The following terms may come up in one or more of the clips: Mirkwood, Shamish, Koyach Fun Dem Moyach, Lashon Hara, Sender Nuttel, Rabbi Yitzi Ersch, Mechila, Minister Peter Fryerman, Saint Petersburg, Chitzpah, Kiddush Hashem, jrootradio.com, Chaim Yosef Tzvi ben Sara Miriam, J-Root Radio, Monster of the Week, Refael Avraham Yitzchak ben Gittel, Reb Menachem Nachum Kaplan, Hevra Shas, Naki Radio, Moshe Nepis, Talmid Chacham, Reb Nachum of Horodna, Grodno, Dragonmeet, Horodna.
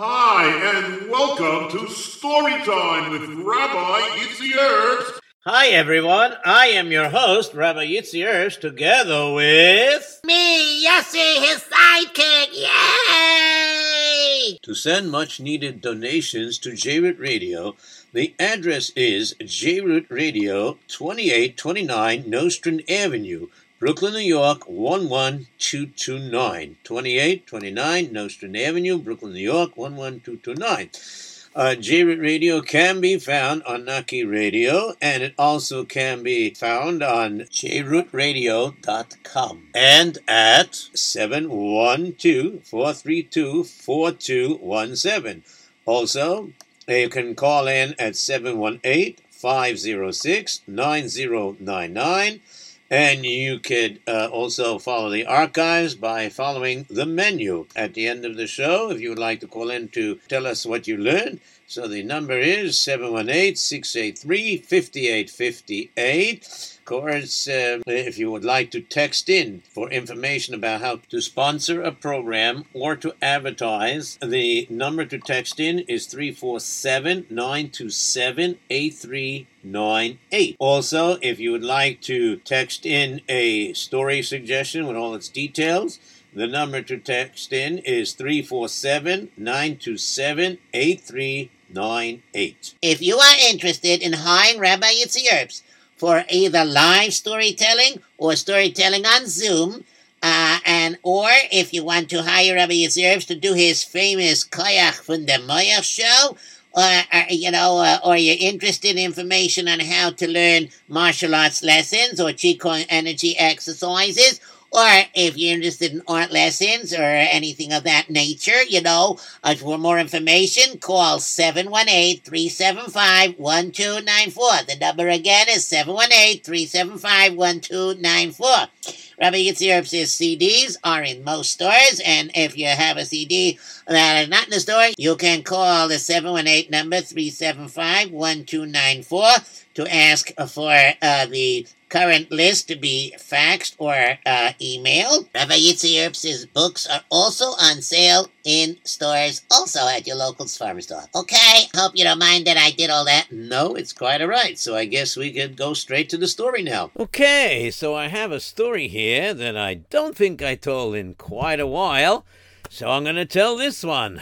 Hi, and welcome to Storytime with Rabbi Yitzi Ersch. Hi, everyone. I am your host, Rabbi Yitzi Ersch, together with... me, Yossi, his sidekick. Yay! To send much-needed donations to J-Root Radio, the address is J-Root Radio, 2829 Nostrand Avenue, Brooklyn, New York, 11229, 2829 Nostrand Avenue, Brooklyn, New York, 11229. J-Root Radio can be found on Naki Radio, and it also can be found on jrootradio.com and at 712-432-4217. Also, you can call in at 718-506-9099. And you could also follow the archives by following the menu at the end of the show if you would like to call in to tell us what you learned. So the number is 718-683-5858. Of course, if you would like to text in for information about how to sponsor a program or to advertise, the number to text in is 347-927-8398. Also, if you would like to text in a story suggestion with all its details, the number to text in is 347-927-8398. If you are interested in hiring Rabbi Yitzi Erps for either live storytelling or storytelling on Zoom, or if you want to hire Rabbi Yitzi Erps to do his famous Koyach Fun Dem Moyach show, or you're interested in information on how to learn martial arts lessons or Qigong energy exercises, or if you're interested in art lessons or anything of that nature, for more information, call 718-375-1294. The number again is 718-375-1294. Rabbi Yitzi Erps' CDs are in most stores, and if you have a CD that is not in the store, you can call the 718 number 375-1294 to ask for the current list to be faxed or emailed. Rabbi Yitzi Erps' books are also on sale in stores, also at your local farm store. Okay, hope you don't mind that I did all that. No, it's quite all right. So I guess we could go straight to the story now. Okay, so I have a story here that I don't think I told in quite a while. So I'm going to tell this one.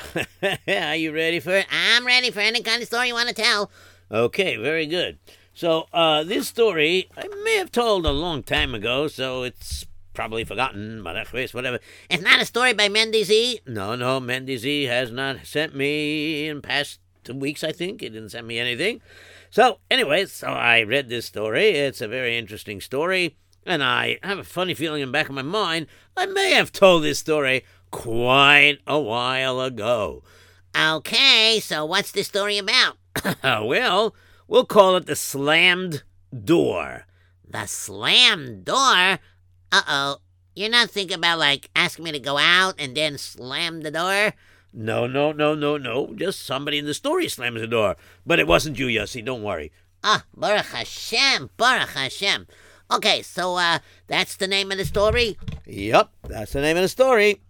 Are you ready for it? I'm ready for any kind of story you want to tell. Okay, very good. So this story I may have told a long time ago, so it's probably forgotten, whatever. It's not a story by Mendy Z? No, Mendy Z has not sent me in past 2 weeks, I think. He didn't send me anything. So anyway, I read this story. It's a very interesting story, and I have a funny feeling in the back of my mind I may have told this story quite a while ago. Okay, so what's this story about? Well... we'll call it the slammed door. The slammed door? Uh-oh. You're not thinking about, asking me to go out and then slam the door? No. Just somebody in the story slams the door. But it wasn't you, Yossi. Don't worry. Baruch Hashem. Baruch Hashem. Okay, so that's the name of the story? Yep, that's the name of the story.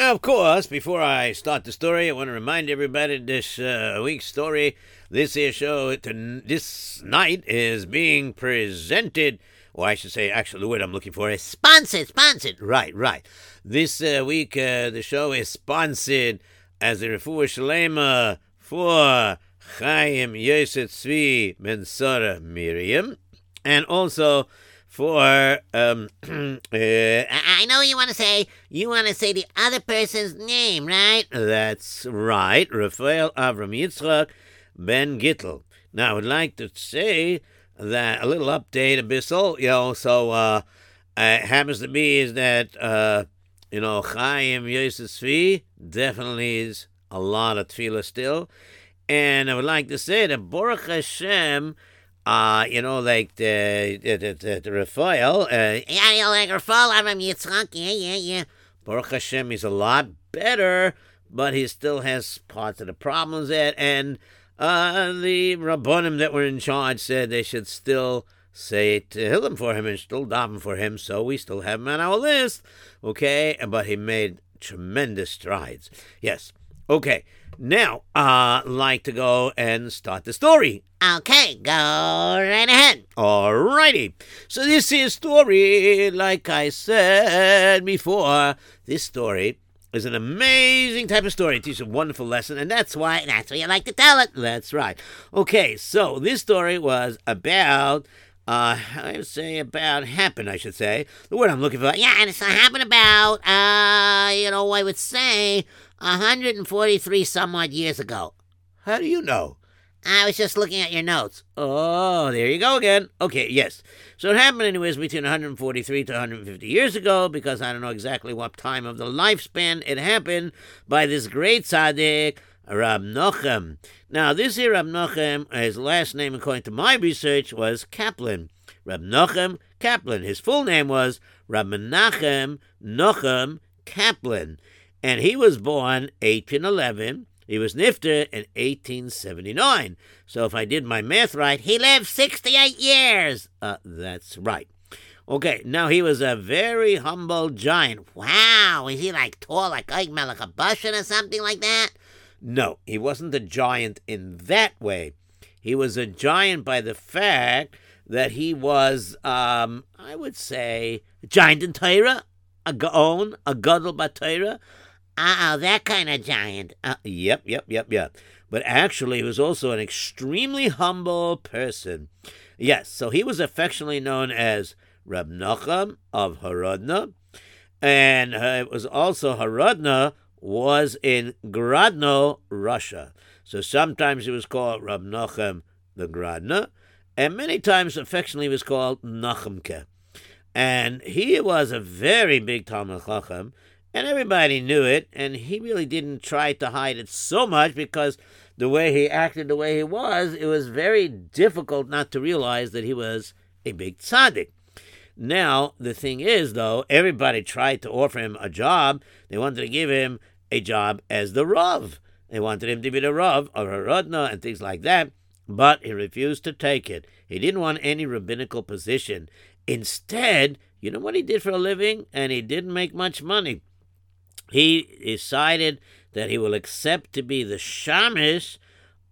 Of course, before I start the story, I want to remind everybody this week's story, this here show, this night is being presented, or I should say, actually, the word I'm looking for is sponsored. Right. This week, the show is sponsored as a refuah shlema for Chaim Yosef Tzvi ben Sara Miriam, and also... for, I know you want to say the other person's name, right? That's right, Refael Avraham Yitzchak ben Gittel. Now, I would like to say that a little update, Abyssal, it happens to be is that, Chaim Yosef Tzvi definitely is a lot of tefillah still. And I would like to say that Baruch Hashem, the Raphael. Raphael, Avraham Yitzchak, yeah. Baruch Hashem is a lot better, but he still has parts of the problems there. And the Rabbonim that were in charge said they should still say Tehillim for him and still daven for him, so we still have him on our list. Okay, but he made tremendous strides. Yes, Okay, now I'd like to go and start the story. Okay, go right ahead. Alrighty. So this is story, like I said before. This story is an amazing type of story. It teaches a wonderful lesson, and that's why you like to tell it. That's right. Okay, so this story was about... happened. The word I'm looking for. Yeah, and it's happened about, I would say 143 some odd years ago. How do you know? I was just looking at your notes. Oh, there you go again. Okay, yes. So it happened anyways between 143 to 150 years ago, because I don't know exactly what time of the lifespan it happened, by this great tzaddik, Reb Menachem. Now, this here Reb Menachem, his last name, according to my research, was Kaplan. Reb Menachem Kaplan. His full name was Reb Menachem Nachum Kaplan. And he was born 1811. He was nifter in 1879. So if I did my math right, he lived 68 years. That's right. Okay, now he was a very humble giant. Wow, is he like tall, like Eich Melech HaBashan or something like that? No, he wasn't a giant in that way. He was a giant by the fact that he was, I would say, a giant in Torah, a gaon, a gadol b'Torah. That kind of giant. Yep. But actually, he was also an extremely humble person. Yes, so he was affectionately known as Reb Nachum of Horodna, and it was also Horodna was in Grodno, Russia. So sometimes he was called Reb Menachem the Grodno, and many times affectionately he was called Nachumke. And he was a very big Talmid Chacham, and everybody knew it, and he really didn't try to hide it so much, because the way he acted, the way he was, it was very difficult not to realize that he was a big tzaddik. Now, the thing is, though, everybody tried to offer him a job. They wanted to give him a job as the Rav. They wanted him to be the Rav of Horodna and things like that, but he refused to take it. He didn't want any rabbinical position. Instead, you know what he did for a living? And he didn't make much money. He decided that he will accept to be the shamish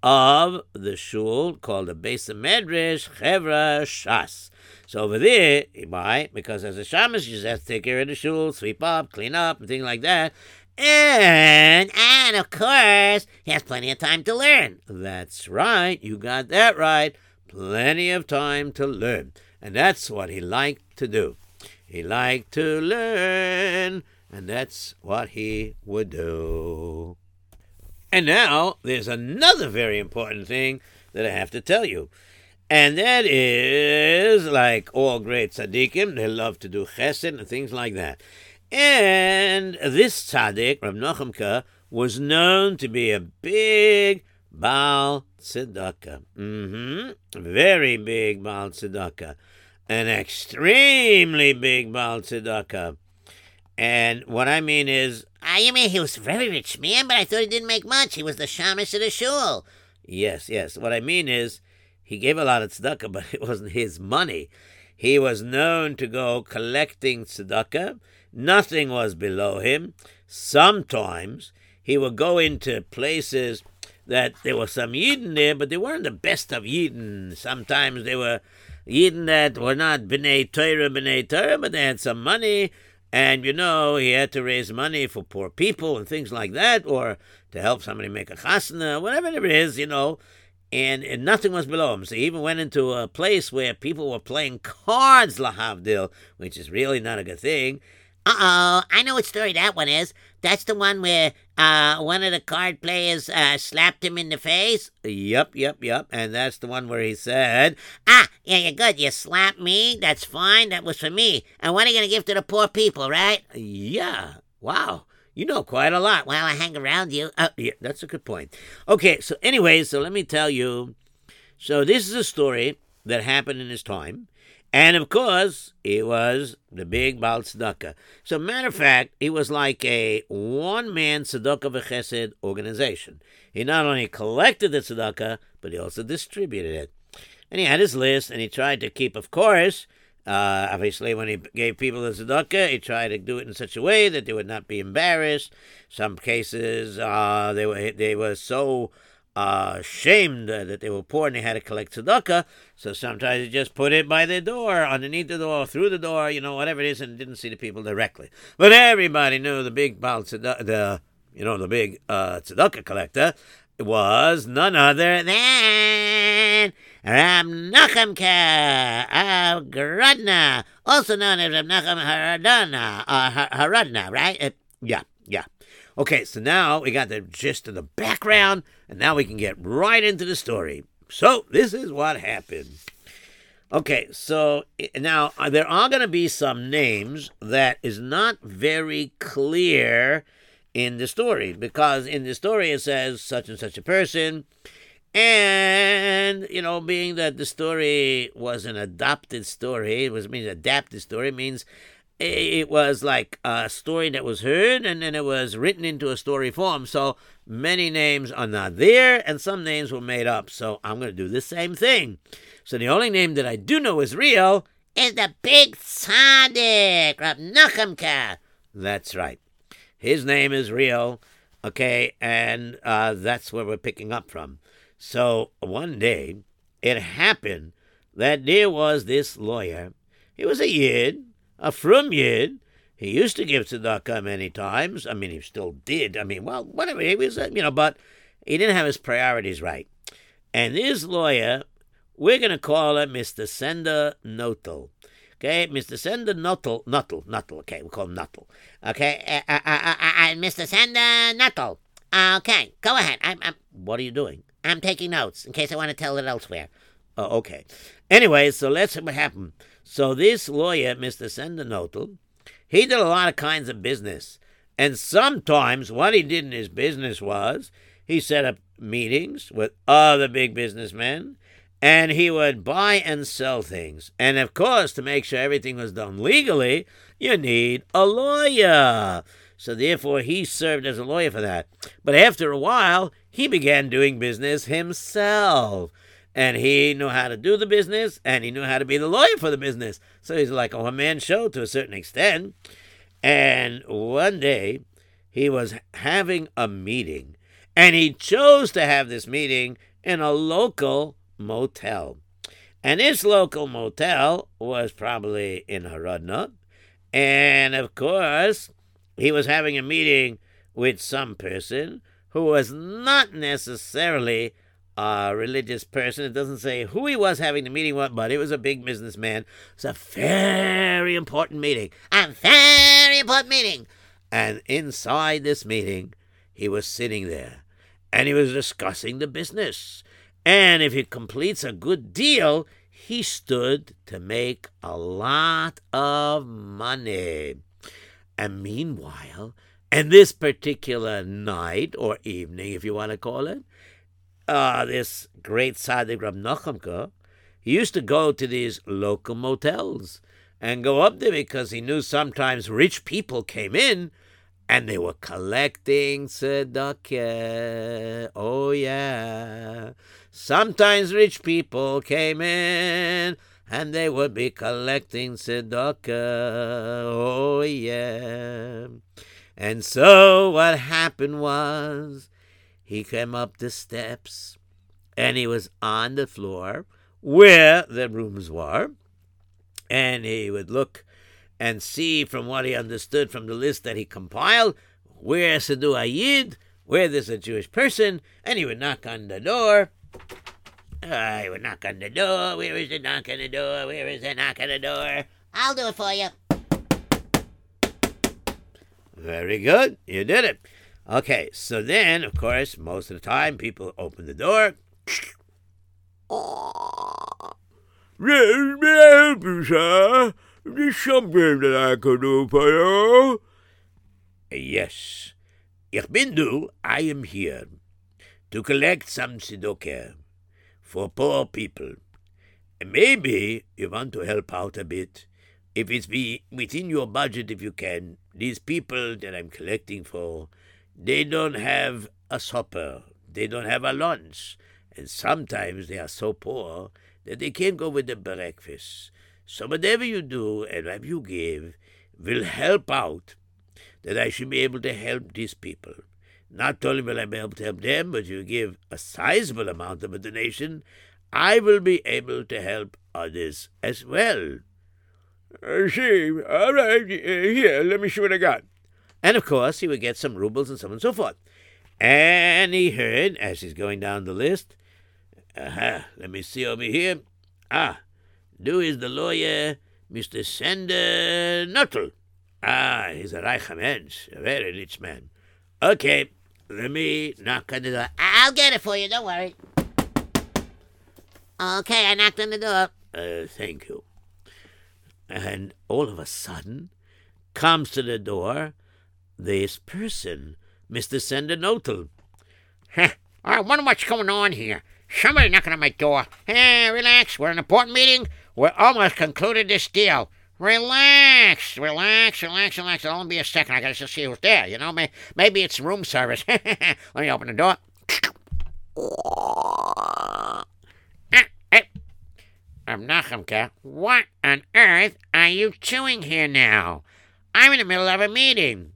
of the shul called the Beis Medrash Hevra Shas. So over there, why? Because as a shamash, you just have to take care of the shul, sweep up, clean up, and things like that. And of course, he has plenty of time to learn. That's right. You got that right. Plenty of time to learn. And that's what he liked to do. He liked to learn. And that's what he would do. And now, there's another very important thing that I have to tell you. And that is, like all great tzaddikim, they love to do chesed and things like that. And this tzaddik, Reb Nachumke, was known to be a big Baal Tzedakah. Very big Baal Tzedakah. An extremely big Baal Tzedakah. And what I mean is... you mean he was a very rich man, but I thought he didn't make much. He was the shamash of the shul. Yes. What I mean is... he gave a lot of tzedakah, but it wasn't his money. He was known to go collecting tzedakah. Nothing was below him. Sometimes he would go into places that there were some Yidden there, but they weren't the best of Yidden. Sometimes they were Yidden that were not B'nai Torah, but they had some money. And, he had to raise money for poor people and things like that, or to help somebody make a chasna, whatever it is, And nothing was below him. So he even went into a place where people were playing cards, lahavdil, which is really not a good thing. I know what story that one is. That's the one where one of the card players slapped him in the face? Yep. And that's the one where he said, yeah, you're good. You slapped me. That's fine. That was for me. And what are you going to give to the poor people, right? Yeah. Wow. You know quite a lot. Well, I hang around you. Yeah, that's a good point. Okay, so anyway, let me tell you. So this is a story that happened in his time. And, of course, he was the big Baal Tzedakah. So, matter of fact, he was like a one-man Tzedakah V'Chesed organization. He not only collected the Tzedakah, but he also distributed it. And he had his list, and he tried to keep, of course, Obviously, when he gave people the tzedakah, he tried to do it in such a way that they would not be embarrassed. Some cases, they were so ashamed that they were poor and they had to collect tzedakah. So sometimes they just put it by their door, underneath the door, through the door, you know, whatever it is, and didn't see the people directly. But everybody knew the big tzedakah collector was none other than Reb Nachumke of Grodno, also known as Reb Nachum of Horodna, right? Yeah. Okay, so now we got the gist of the background, and now we can get right into the story. So, this is what happened. Okay, so now there are going to be some names that is not very clear in the story, because in the story it says such and such a person. And, you know, being that the story was an adopted story, it means it was like a story that was heard and then it was written into a story form. So many names are not there and some names were made up. So I'm going to do the same thing. So the only name that I do know is real is the big tzaddik, Reb Nachumke. That's right. His name is real. Okay, and that's where we're picking up from. So one day, it happened that there was this lawyer. He was a Yid, a frum Yid. He used to give tzedakah many times. I mean, he still did. I mean, well, whatever. He was, but he didn't have his priorities right. And this lawyer, we're going to call him Mr. Sender Nuttel. Okay, Mr. Sender Nuttel. Okay, we'll call him Nuttel. Okay, Mr. Sender Nuttel. Okay, go ahead. What are you doing? I'm taking notes in case I want to tell it elsewhere. Oh, okay. Anyway, so let's see what happened. So this lawyer, Mr. Sender Nuttel, he did a lot of kinds of business. And sometimes what he did in his business was he set up meetings with other big businessmen, and he would buy and sell things. And, of course, to make sure everything was done legally, you need a lawyer. So, therefore, he served as a lawyer for that. But after a while, he began doing business himself. And he knew how to do the business, and he knew how to be the lawyer for the business. So he's like a one-man show to a certain extent. And one day, he was having a meeting. And he chose to have this meeting in a local motel. And this local motel was probably in Horodna. And, of course, he was having a meeting with some person who was not necessarily a religious person. It doesn't say who he was having the meeting with, but it was a big businessman. It's a very important meeting. A very important meeting. And inside this meeting, he was sitting there, and he was discussing the business. And if he completes a good deal, he stood to make a lot of money. And meanwhile, and this particular night or evening, if you want to call it, this great tzaddik Reb Nachumke, he used to go to these local motels and go up there because he knew sometimes rich people came in and they were collecting tzedakah. Oh, yeah. Sometimes rich people came in and they would be collecting tzedakah. Oh, yeah. And so what happened was he came up the steps and he was on the floor where the rooms were. And he would look and see from what he understood from the list that he compiled where Sedu Ayid, where there's a Jewish person, and he would knock on the door. I would knock on the door. Where is the knock on the door? Where is the knock on the door? I'll do it for you. Very good. You did it. Okay, so then, of course, most of the time, people open the door. Oh, may I help you, sir? Is there something that I could do for you? Yes. Ich bin du. I am here to collect some tzedakah for poor people. Maybe you want to help out a bit. If it's be within your budget, if you can. These people that I'm collecting for, they don't have a supper. They don't have a lunch. And sometimes they are so poor that they can't go with the breakfast. So whatever you do and what you give will help out, that I should be able to help these people. Not only will I be able to help them, but you give a sizable amount of a donation, I will be able to help others as well. See, all right, here, let me see what I got. And of course, he would get some rubles and so on and so forth. And he heard, as he's going down the list, let me see over here. There is the lawyer, Mr. Sender Nuttel. He's a reich mensch, a very rich man. Okay, let me knock on the door. I'll get it for you, don't worry. Okay, I knocked on the door. Thank you. And all of a sudden, comes to the door this person, Mr. Sender Nuttel. I wonder what's going on here. Somebody knocking on my door. Hey, relax, we're in an important meeting. We're almost concluded this deal. Relax. It'll only be a second. I gotta just see who's there, you know? Maybe it's room service. Let me open the door. Hey. I'm Nachumke. What on earth are you doing here now? I'm in the middle of a meeting.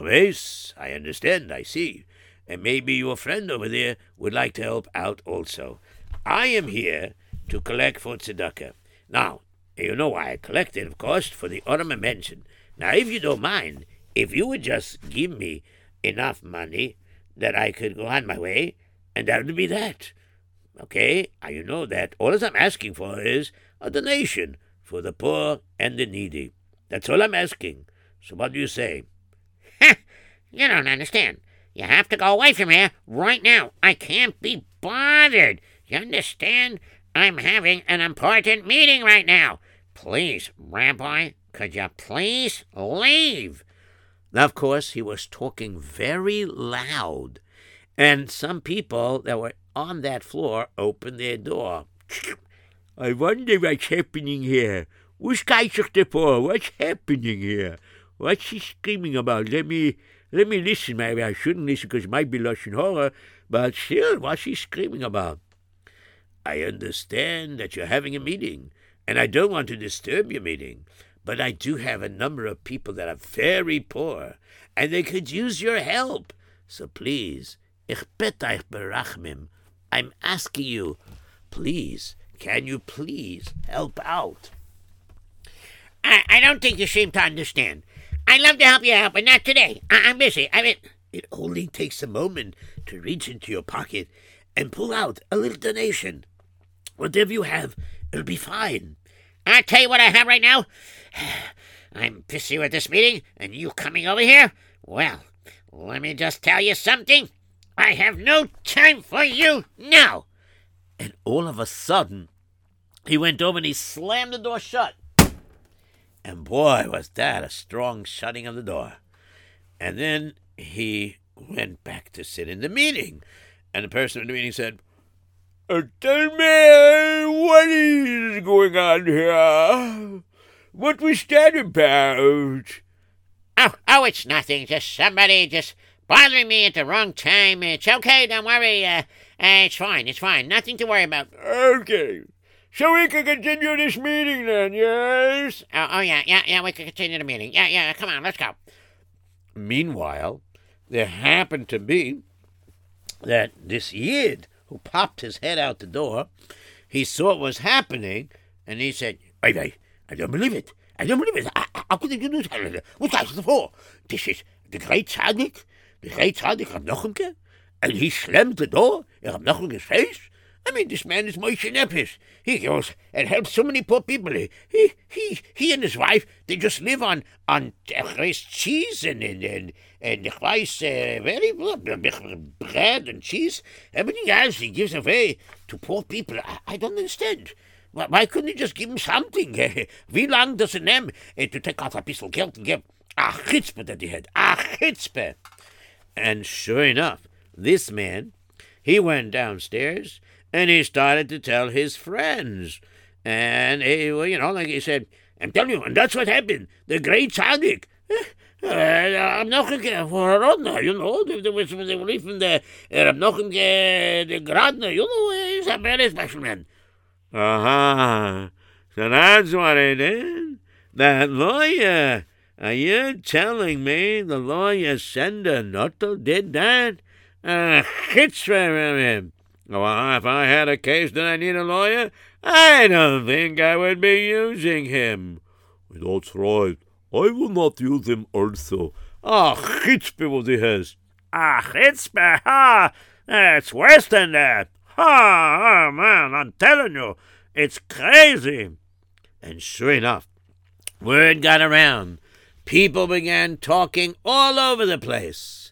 I understand, I see. And maybe your friend over there would like to help out also. I am here to collect for tzedakah. Now, you know why I collected, of course, for the Orma mention. Now, if you don't mind, if you would just give me enough money that I could go on my way, and that would be that. Okay? Now, you know that all I'm asking for is a donation for the poor and the needy. That's all I'm asking. So what do you say? You don't understand. You have to go away from here right now. I can't be bothered. You understand? I'm having an important meeting right now. Please, Rabbi, could you please leave? Now, of course, he was talking very loud, and some people that were on that floor opened their door. I wonder what's happening here. What's happening here? What's he screaming about? Let me listen. Maybe I shouldn't listen because it might be Lashon Hora, but still, what's he screaming about? I understand that you're having a meeting, and I don't want to disturb your meeting, but I do have a number of people that are very poor, and they could use your help. So please, ich bitte euch berachmim, I'm asking you, please, can you please help out? I don't think you seem to understand. I'd love to help you out, but not today. I'm busy. It only takes a moment to reach into your pocket and pull out a little donation. Whatever you have, it'll be fine. I'll tell you what I have right now. I'm busy with this meeting, and you coming over here? Well, let me just tell you something. I have no time for you now. And all of a sudden, he went over and he slammed the door shut. And boy, was that a strong shutting of the door. And then he went back to sit in the meeting. And the person in the meeting said, tell me, what is going on here? What was that about? Oh, it's nothing. Just somebody just bothering me at the wrong time. It's okay, don't worry. It's fine. Nothing to worry about. Okay. So we can continue this meeting then, yes? Oh, yeah, we can continue the meeting. Yeah, come on, let's go. Meanwhile, there happened to be that this Yid who popped his head out the door, he saw what was happening, and he said, I don't believe it. How could you do that? What was it for? This is the great tzaddik, Reb Nachumke, and he slammed the door in Reb Nachumke's face. I mean, this man is Moshe Nepis. He goes and helps so many poor people. He and his wife, they just live on cheese and rice, very bread and cheese. Everything else he gives away to poor people. I don't understand. Why couldn't he just give him something? Wie lang does it name to take out a piece of guilt and give? Chitzpah that he had. Chitzpah. And sure enough, this man, he went downstairs, and he started to tell his friends. And, like he said, I'm telling you, and that's what happened. The great tzaddik. I'm not going to for Horodna, you know. There was the relief from the Grodno, you know. He's a very special man. So that's what it is. That lawyer, are you telling me the lawyer Sender Nuttel did that? Chitzra of him. Well, if I had a case that I need a lawyer, I don't think I would be using him. That's right. I will not use him also. Chitzpah what he has. Chitzpah, ha! It's worse than that. Oh, man, I'm telling you, it's crazy. And sure enough, word got around. People began talking all over the place.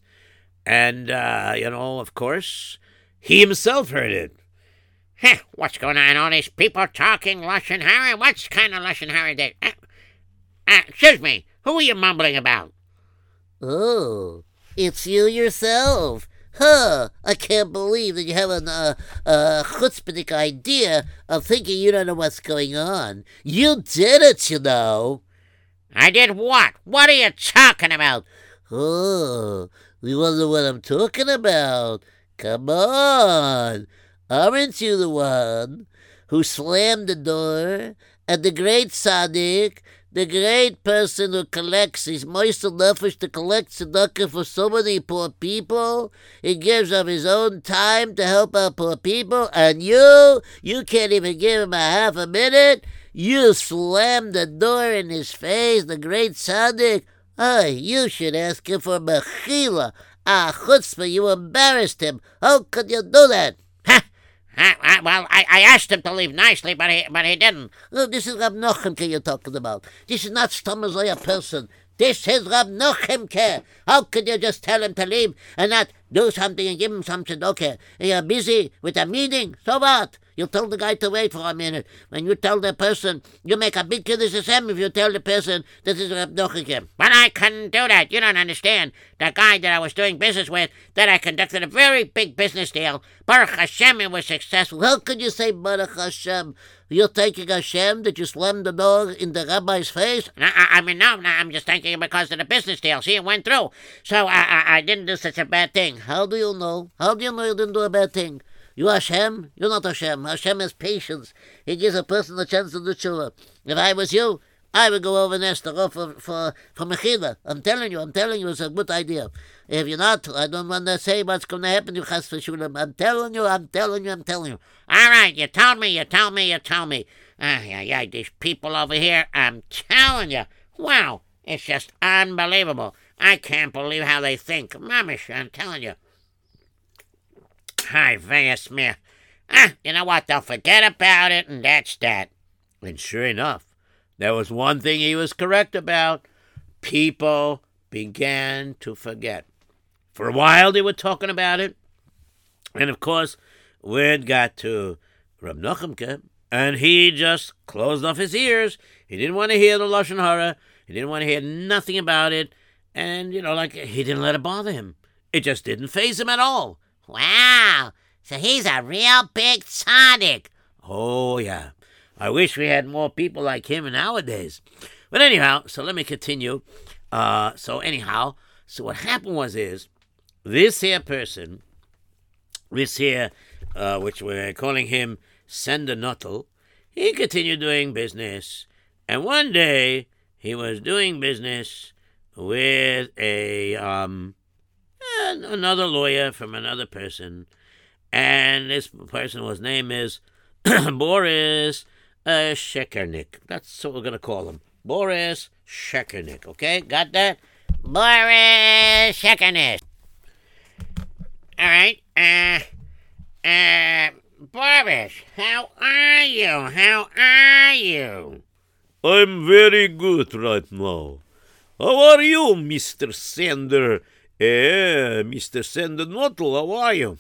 And, of course, he himself heard it. Hey, what's going on? All these people talking Lashon Hara? What kind of Lashon Hara did? Excuse me, who are you mumbling about? Oh, it's you yourself. Huh, I can't believe that you have an chutzpahdik idea of thinking you don't know what's going on. You did it, you know. I did what? What are you talking about? Oh, you want to know what I'm talking about? Come on. Aren't you the one who slammed the door at the great tzaddik, the great person who collects his moisel nefesh to collect tzedakah for so many poor people? He gives of his own time to help out poor people, and you can't even give him a half a minute. You slam the door in his face, the great tzaddik. Oh, you should ask him for mechila. Chutzpah, you embarrassed him. How could you do that? I asked him to leave nicely, but he didn't. No, this is Reb Nachumke you're talking about. This is not Stammersley a person. This is Reb Nachumke. How could you just tell him to leave and not do something and give him something? Okay, you're busy with a meeting, so what? You tell the guy to wait for a minute. When you tell the person, you make a big criticism if you tell the person this is Reb Nachumke. But I couldn't do that. You don't understand. The guy that I was doing business with, that I conducted a very big business deal, Baruch Hashem, it was successful. How could you say Baruch Hashem? You're thanking Hashem that you slammed the door in the rabbi's face? No, I'm just thanking him because of the business deal. See, it went through. So I didn't do such a bad thing. How do you know? How do you know you didn't do a bad thing? You Hashem? You're not Hashem. Hashem has patience. He gives a person a chance to do tshuva. If I was you, I would go over and ask the Rav for mechila. I'm telling you, it's a good idea. If you're not, I don't want to say what's going to happen to you, chas v'shulam. I'm telling you. All right, you told me. These people over here, I'm telling you. Wow, it's just unbelievable. I can't believe how they think. Mamish, I'm telling you. Hi, Vayasmir. You know what? They'll forget about it, and that's that. And sure enough, there was one thing he was correct about. People began to forget. For a while, they were talking about it. And, of course, word got to Reb Nachumke, and he just closed off his ears. He didn't want to hear the Lashon Hara. He didn't want to hear nothing about it. And, he didn't let it bother him. It just didn't faze him at all. Wow, so he's a real big tzaddik. Oh, yeah. I wish we had more people like him nowadays. But anyhow, so let me continue. So what happened was this here person, which we're calling him Sender Nuttel, he continued doing business. And one day, he was doing business with another lawyer from another person, and this person, his name is Boris Shekernik. That's what we're going to call him. Boris Shekernik, okay? Got that? Boris Shekernik. All right. Boris, how are you? I'm very good right now. How are you, Mr. Sender? Mr. Sender Nuttel, how are you?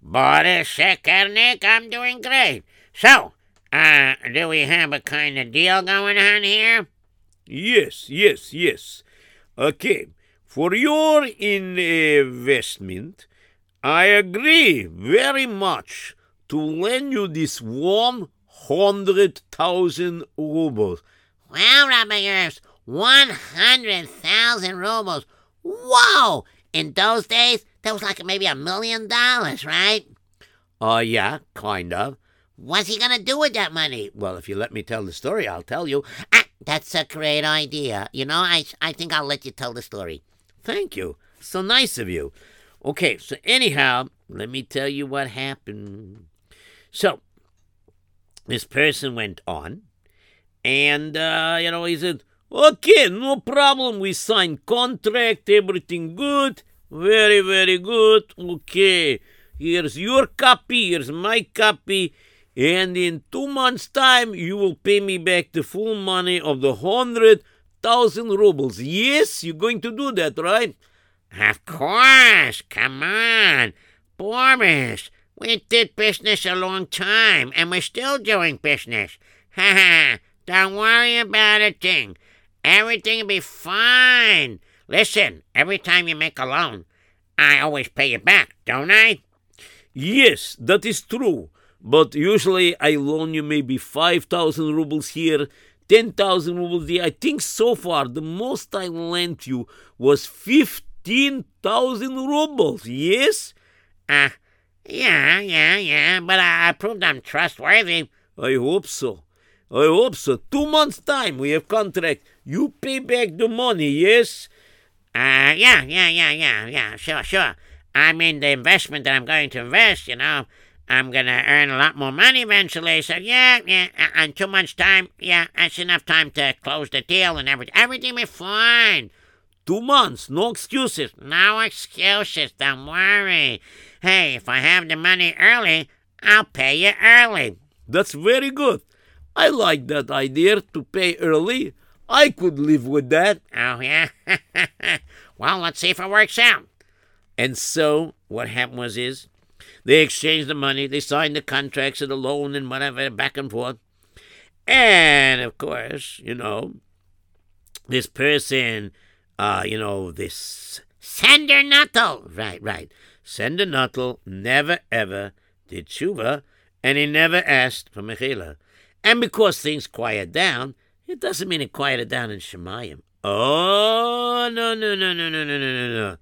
Boris Shekernik, I'm doing great. So, do we have a kind of deal going on here? Yes. Okay, for your investment, I agree very much to lend you this 100,000 rubles. Wow, Rabbi Yitzi, 100,000 rubles. Whoa! In those days, that was like maybe $1 million, right? Yeah, kind of. What's he going to do with that money? Well, if you let me tell the story, I'll tell you. Ah, that's a great idea. You know, I think I'll let you tell the story. Thank you. So nice of you. Okay, so anyhow, let me tell you what happened. So, this person went on, and, he said, okay, no problem, we signed contract, everything good, very, very good, okay, here's your copy, here's my copy, and in 2 months' time, you will pay me back the full money of the 100,000 rubles. Yes, you're going to do that, right? Of course, come on, Boris. We did business a long time, and we're still doing business. Ha ha, don't worry about a thing. Everything will be fine. Listen, every time you make a loan, I always pay you back, don't I? Yes, that is true. But usually I loan you maybe 5,000 rubles here, 10,000 rubles there. I think so far the most I lent you was 15,000 rubles, yes? Yeah, but I proved I'm trustworthy. I hope so. 2 months' time, we have contract. You pay back the money, yes? Yeah, sure. I mean, the investment that I'm going to invest, I'm going to earn a lot more money eventually. So, yeah, in 2 months' time, that's enough time to close the deal and everything. Everything will be fine. 2 months, no excuses. No excuses, don't worry. Hey, if I have the money early, I'll pay you early. That's very good. I like that idea to pay early. I could live with that. Oh, yeah? Well, let's see if it works out. And so what happened was they exchanged the money, they signed the contracts and the loan and whatever, back and forth. And, of course, this person... this Sender Nuttel. Right. Sender Nuttel never ever did tshuva, and he never asked for mechila. And because things quiet down, it doesn't mean it quieted down in Shemayim. Oh, no.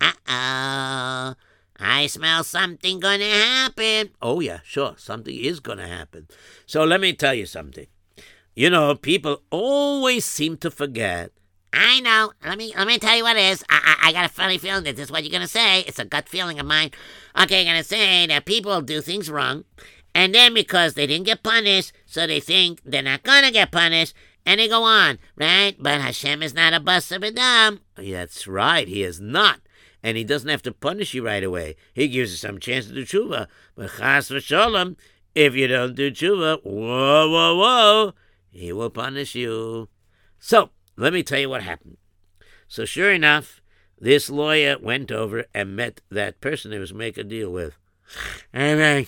Uh-oh. I smell something gonna happen. Oh, yeah, sure, something is gonna happen. So let me tell you something. People always seem to forget. I know. Let me tell you what it is. I got a funny feeling that this is what you're going to say. It's a gut feeling of mine. Okay, you're going to say that people do things wrong, and then because they didn't get punished, so they think they're not going to get punished, and they go on, right? But Hashem is not a bus of a dumb. That's right. He is not. And he doesn't have to punish you right away. He gives you some chance to do tshuva. But chas v'sholem, if you don't do tshuva, whoa, he will punish you. So, let me tell you what happened. So sure enough, this lawyer went over and met that person he was making a deal with. You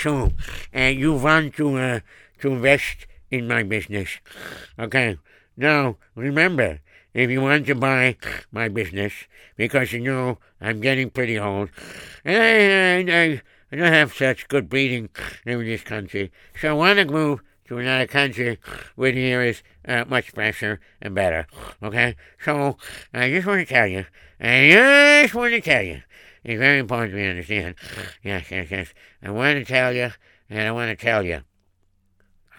want to invest in my business. Okay, now remember, if you want to buy my business, because I'm getting pretty old, and I don't have such good breeding in this country, so I want to move to another country where the air is much fresher and better, okay? So, I just want to tell you, it's very important to me to understand. Yes, I want to tell you, and I want to tell you.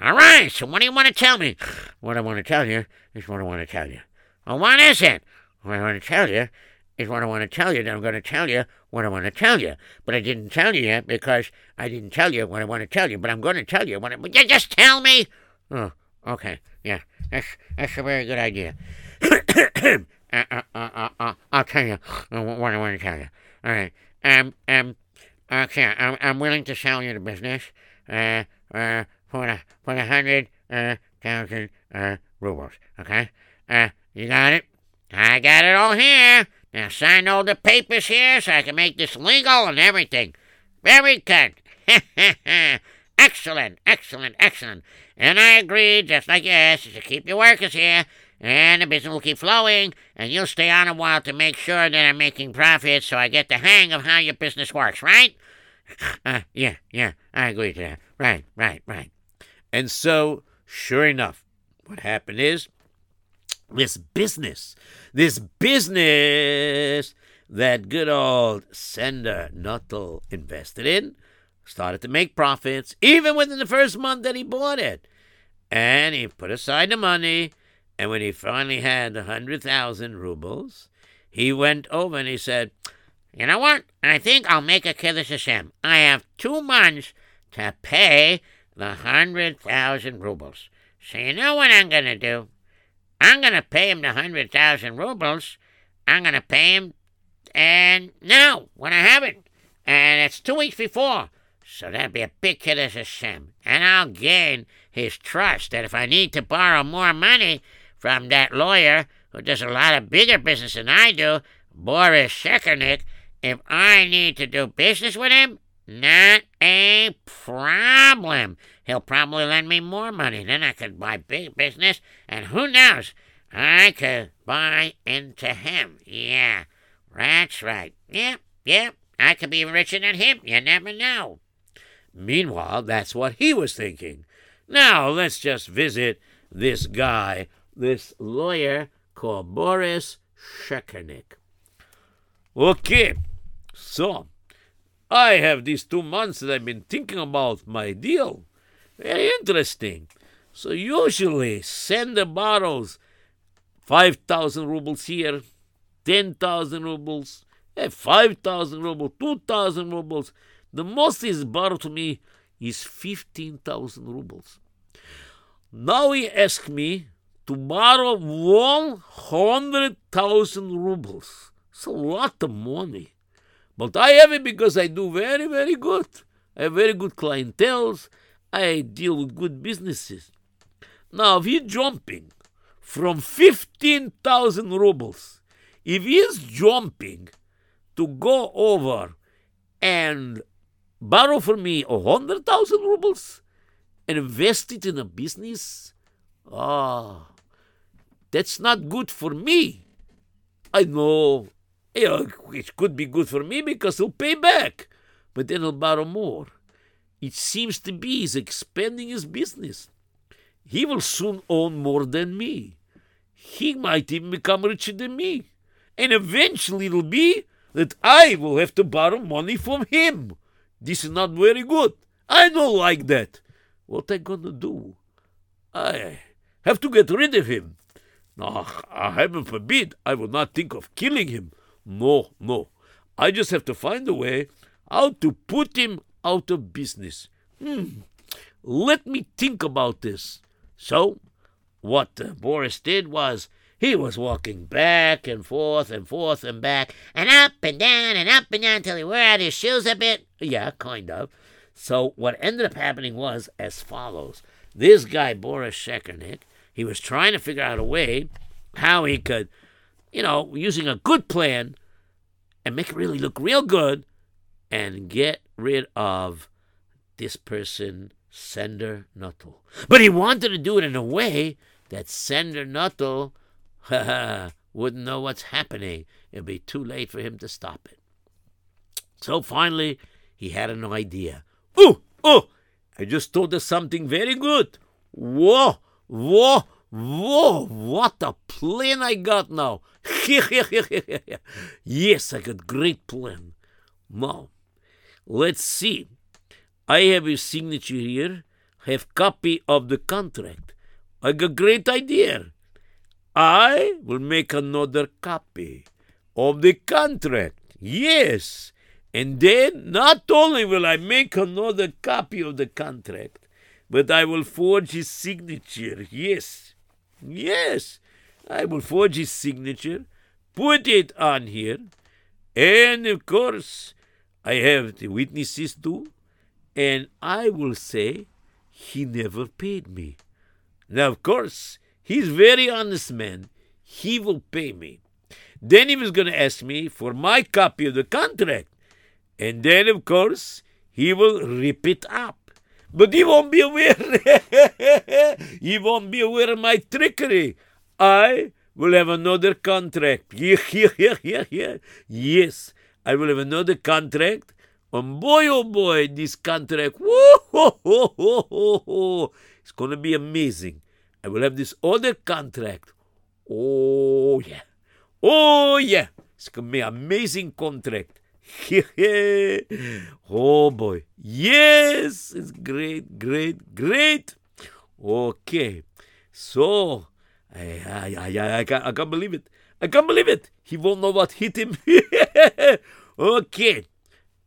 All right, so what do you want to tell me? What I want to tell you is what I want to tell you. Well, what is it? What I want to tell you is what I want to tell you, that I'm going to tell you what I want to tell you. But I didn't tell you yet because I didn't tell you what I want to tell you, but I'm going to tell you what I... Just tell me! Oh, okay, yeah, that's a very good idea. I'll tell you what I want to tell you. All right, okay, I'm willing to sell you the business for 100,000 rubles, okay? You got it? I got it all here. Now sign all the papers here so I can make this legal and everything. Very good. Excellent. And I agreed, just like you asked, to keep your workers here, and the business will keep flowing, and you'll stay on a while to make sure that I'm making profits so I get the hang of how your business works, right? Yeah, I agree to that. Right. And so, sure enough, what happened is, this business that good old Sender Nuttel invested in started to make profits, even within the first month that he bought it. And he put aside the money, and when he finally had 100,000 rubles, he went over and he said, "You know what? I think I'll make a Kiddush Hashem. I have 2 months to pay the 100,000 rubles. So you know what I'm going to do? I'm going to pay him the 100,000 rubles. I'm going to pay him, and now, when I have it, and it's 2 weeks before, so that'll be a big Kiddush Hashem. And I'll gain his trust that if I need to borrow more money from that lawyer who does a lot of bigger business than I do, Boris Shekernik, if I need to do business with him, not a problem. He'll probably lend me more money. Then I could buy big business, and who knows, I could buy into him. Yeah, that's right. Yep. I could be richer than him. You never know." Meanwhile, that's what he was thinking. Now, let's just visit this guy, this lawyer called Boris Shekernik. "Okay, so I have these 2 months that I've been thinking about my deal. Very interesting. So usually send the bottles 5,000 rubles here, 10,000 rubles, 5,000 rubles, 2,000 rubles. The most he's borrowed to me is 15,000 rubles. Now he asked me to borrow 100,000 rubles. It's a lot of money. But I have it because I do very, very good. I have very good clienteles. I deal with good businesses. Now, if he's jumping from 15,000 rubles, if he's jumping to go over and borrow for me 100,000 rubles and invest it in a business, that's not good for me. I know. It could be good for me because he'll pay back, but then he'll borrow more. It seems to be he's expanding his business. He will soon own more than me. He might even become richer than me. And eventually it'll be that I will have to borrow money from him. This is not very good. I don't like that. What am I going to do? I have to get rid of him. No, heaven forbid, I will not think of killing him. No. I just have to find a way how to put him out of business. Let me think about this." So what Boris did was he was walking back and forth and forth and back and up and down until he wore out his shoes a bit. Yeah, kind of. So what ended up happening was as follows. This guy, Boris Shekernik, he was trying to figure out a way how he could, using a good plan and make it really look real good and get rid of this person, Sender Nuttel. But he wanted to do it in a way that Sender Nuttel wouldn't know what's happening. It'd be too late for him to stop it. So finally, he had an idea. Oh, I just thought of something very good. Whoa, what a plan I got now. Yes, I got great plan. Now, let's see. I have his signature here. I have copy of the contract. I got great idea. I will make another copy of the contract. Yes. And then not only will I make another copy of the contract, but I will forge his signature. Yes. I will forge his signature, put it on here, and of course, I have the witnesses too, and I will say he never paid me. Now, of course, he's a very honest man. He will pay me. Then he was going to ask me for my copy of the contract, and then, of course, he will rip it up. But he won't be aware. He won't be aware of my trickery. I will have another contract. Yes, I will have another contract. And boy, oh boy, this contract, it's going to be amazing. I will have this other contract. Oh, yeah. It's going to be an amazing contract. Oh boy. Yes, it's great, great, great. Okay. So, I can't believe it. I can't believe it. He won't know what hit him. Okay.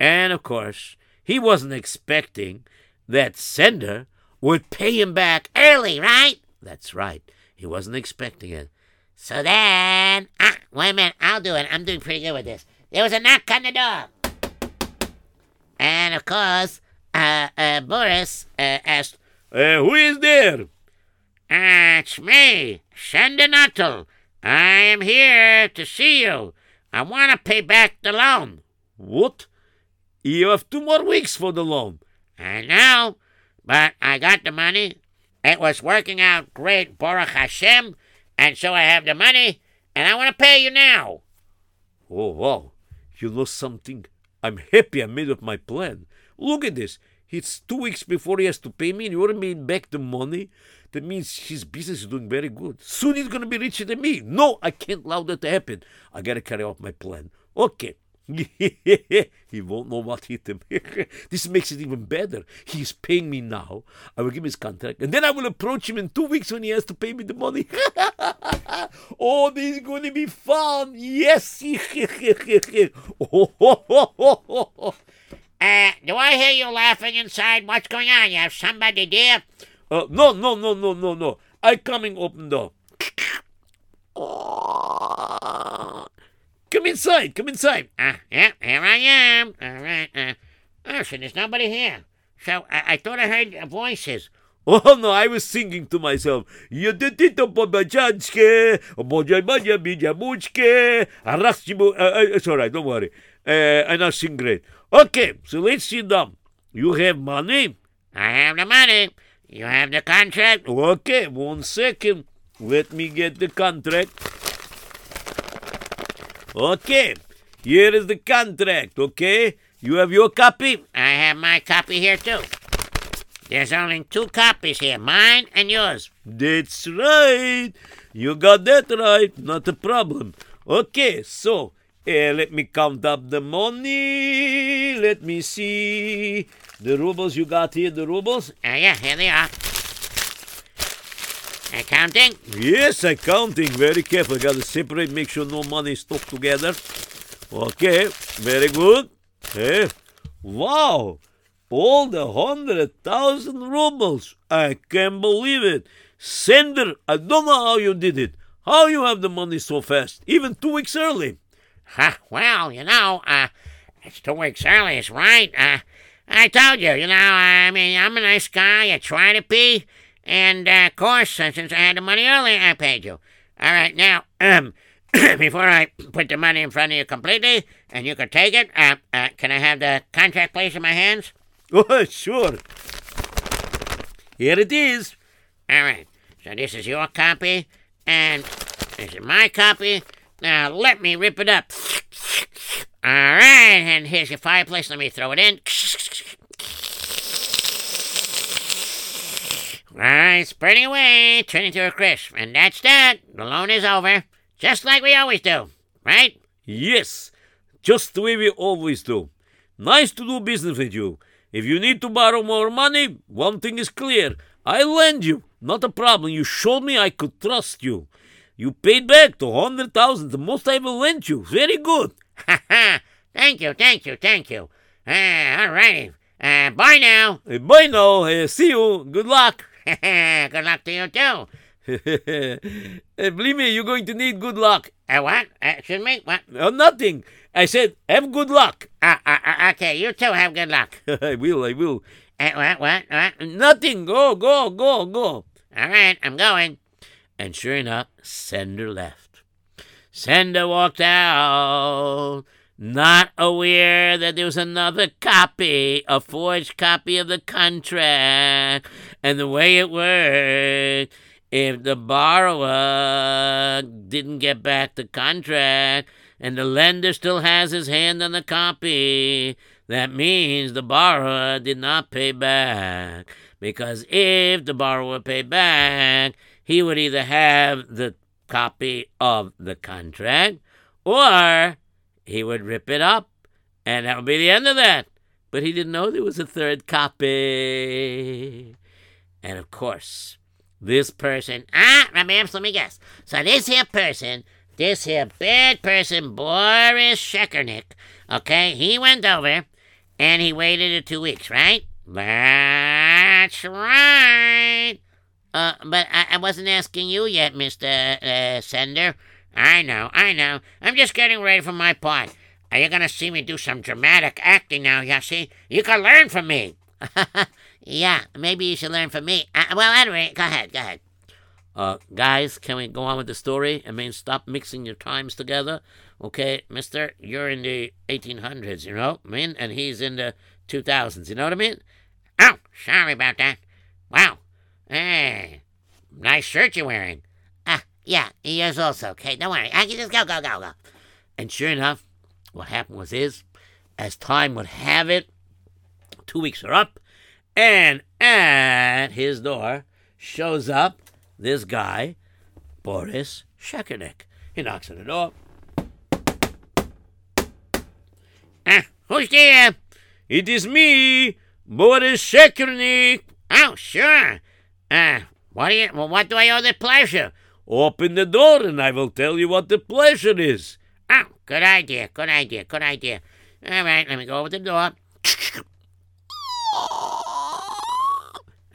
And of course, he wasn't expecting that Sender would pay him back early, right? That's right. He wasn't expecting it. So then, wait a minute, I'll do it. I'm doing pretty good with this. There was a knock on the door. And of course, Boris asked, who is there? It's me, Sender Nuttel. I am here to see you. I want to pay back the loan. What? You have 2 more weeks for the loan. I know, but I got the money. It was working out great, Baruch Hashem, and so I have the money, and I want to pay you now. Oh, wow. You know something? I'm happy I made up my plan. Look at this. It's 2 weeks before he has to pay me, and you already made back the money. That means his business is doing very good. Soon he's going to be richer than me. No, I can't allow that to happen. I got to carry out my plan. Okay. He won't know what hit him. This makes it even better. He's paying me now. I will give him his contract. And then I will approach him in 2 weeks when he has to pay me the money. Oh, this is going to be fun. Yes. Do I hear you laughing inside? What's going on? You have somebody there? No. I coming open door. Come inside, come inside. Yeah, here I am. All right. So there's nobody here. So I thought I heard voices. Oh, no, I was singing to myself. It's all right, don't worry. And I sing great. Okay, so let's sit down. You have money? I have the money. You have the contract? Okay, 1 second. Let me get the contract. Okay, here is the contract, okay? You have your copy? I have my copy here, too. There's only 2 copies here, mine and yours. That's right. You got that right. Not a problem. Okay, so, let me count up the money. Let me see. The rubles you got here, the rubles? Yeah, here they are. I counting? Yes, I counting. Very careful. I gotta separate, make sure no money is stuck together. Okay, very good. Hey. Wow, all the 100,000 rubles. I can't believe it. Sender, I don't know how you did it. How you have the money so fast, even 2 weeks early? Well, you know, it's 2 weeks early, it's right. I told you, I mean, I'm a nice guy. I try to be. And, of course, since I had the money earlier, I paid you. All right, now, before I put the money in front of you completely, and you can take it, can I have the contract, please, in my hands? Oh, sure. Here it is. All right, so this is your copy, and this is my copy. Now, let me rip it up. All right, and here's your fireplace. Let me throw it in. Alright, spread it away, turn it to a crisp. And that's that. The loan is over. Just like we always do, right? Yes, just the way we always do. Nice to do business with you. If you need to borrow more money, one thing is clear. I lend you. Not a problem. You showed me I could trust you. You paid back 200,000, the most I ever lent you. Very good. Thank you. Alrighty. Bye now. Bye now. See you. Good luck. Good luck to you, too. Believe me, you're going to need good luck. What? Excuse me? What? Nothing. I said, have good luck. Okay, you too have good luck. I will. What? Nothing. Go. All right, I'm going. And sure enough, Sender left. Sender walked out, not aware that there was another copy, a forged copy of the contract. And the way it worked, if the borrower didn't get back the contract and the lender still has his hand on the copy, that means the borrower did not pay back. Because if the borrower paid back, he would either have the copy of the contract or he would rip it up And that would be the end of that. But he didn't know there was a third copy. And of course, this person, Rabbi Erps, let me guess. So this here person, this here bad person, Boris Shekernik, okay, he went over and he waited 2 weeks, right? That's right. But I wasn't asking you yet, Mr. Sender. I know. I'm just getting ready for my part. Are you going to see me do some dramatic acting now, Yossi? You can learn from me. Yeah, maybe you should learn from me. Anyway, go ahead. Guys, can we go on with the story? I mean, stop mixing your times together. Okay, mister, you're in the 1800s, you know what I mean? And he's in the 2000s, you know what I mean? Oh, sorry about that. Wow. Hey, nice shirt you're wearing. Yeah, yours also. Okay, don't worry. I can just go. And sure enough, what happened was as time would have it, 2 weeks are up, and at his door shows up this guy, Boris Shekernik. He knocks on the door. Who's there? It is me, Boris Shekernik. Oh, sure. What do I owe the pleasure? Open the door and I will tell you what the pleasure is. Oh, good idea. All right, let me go over the door.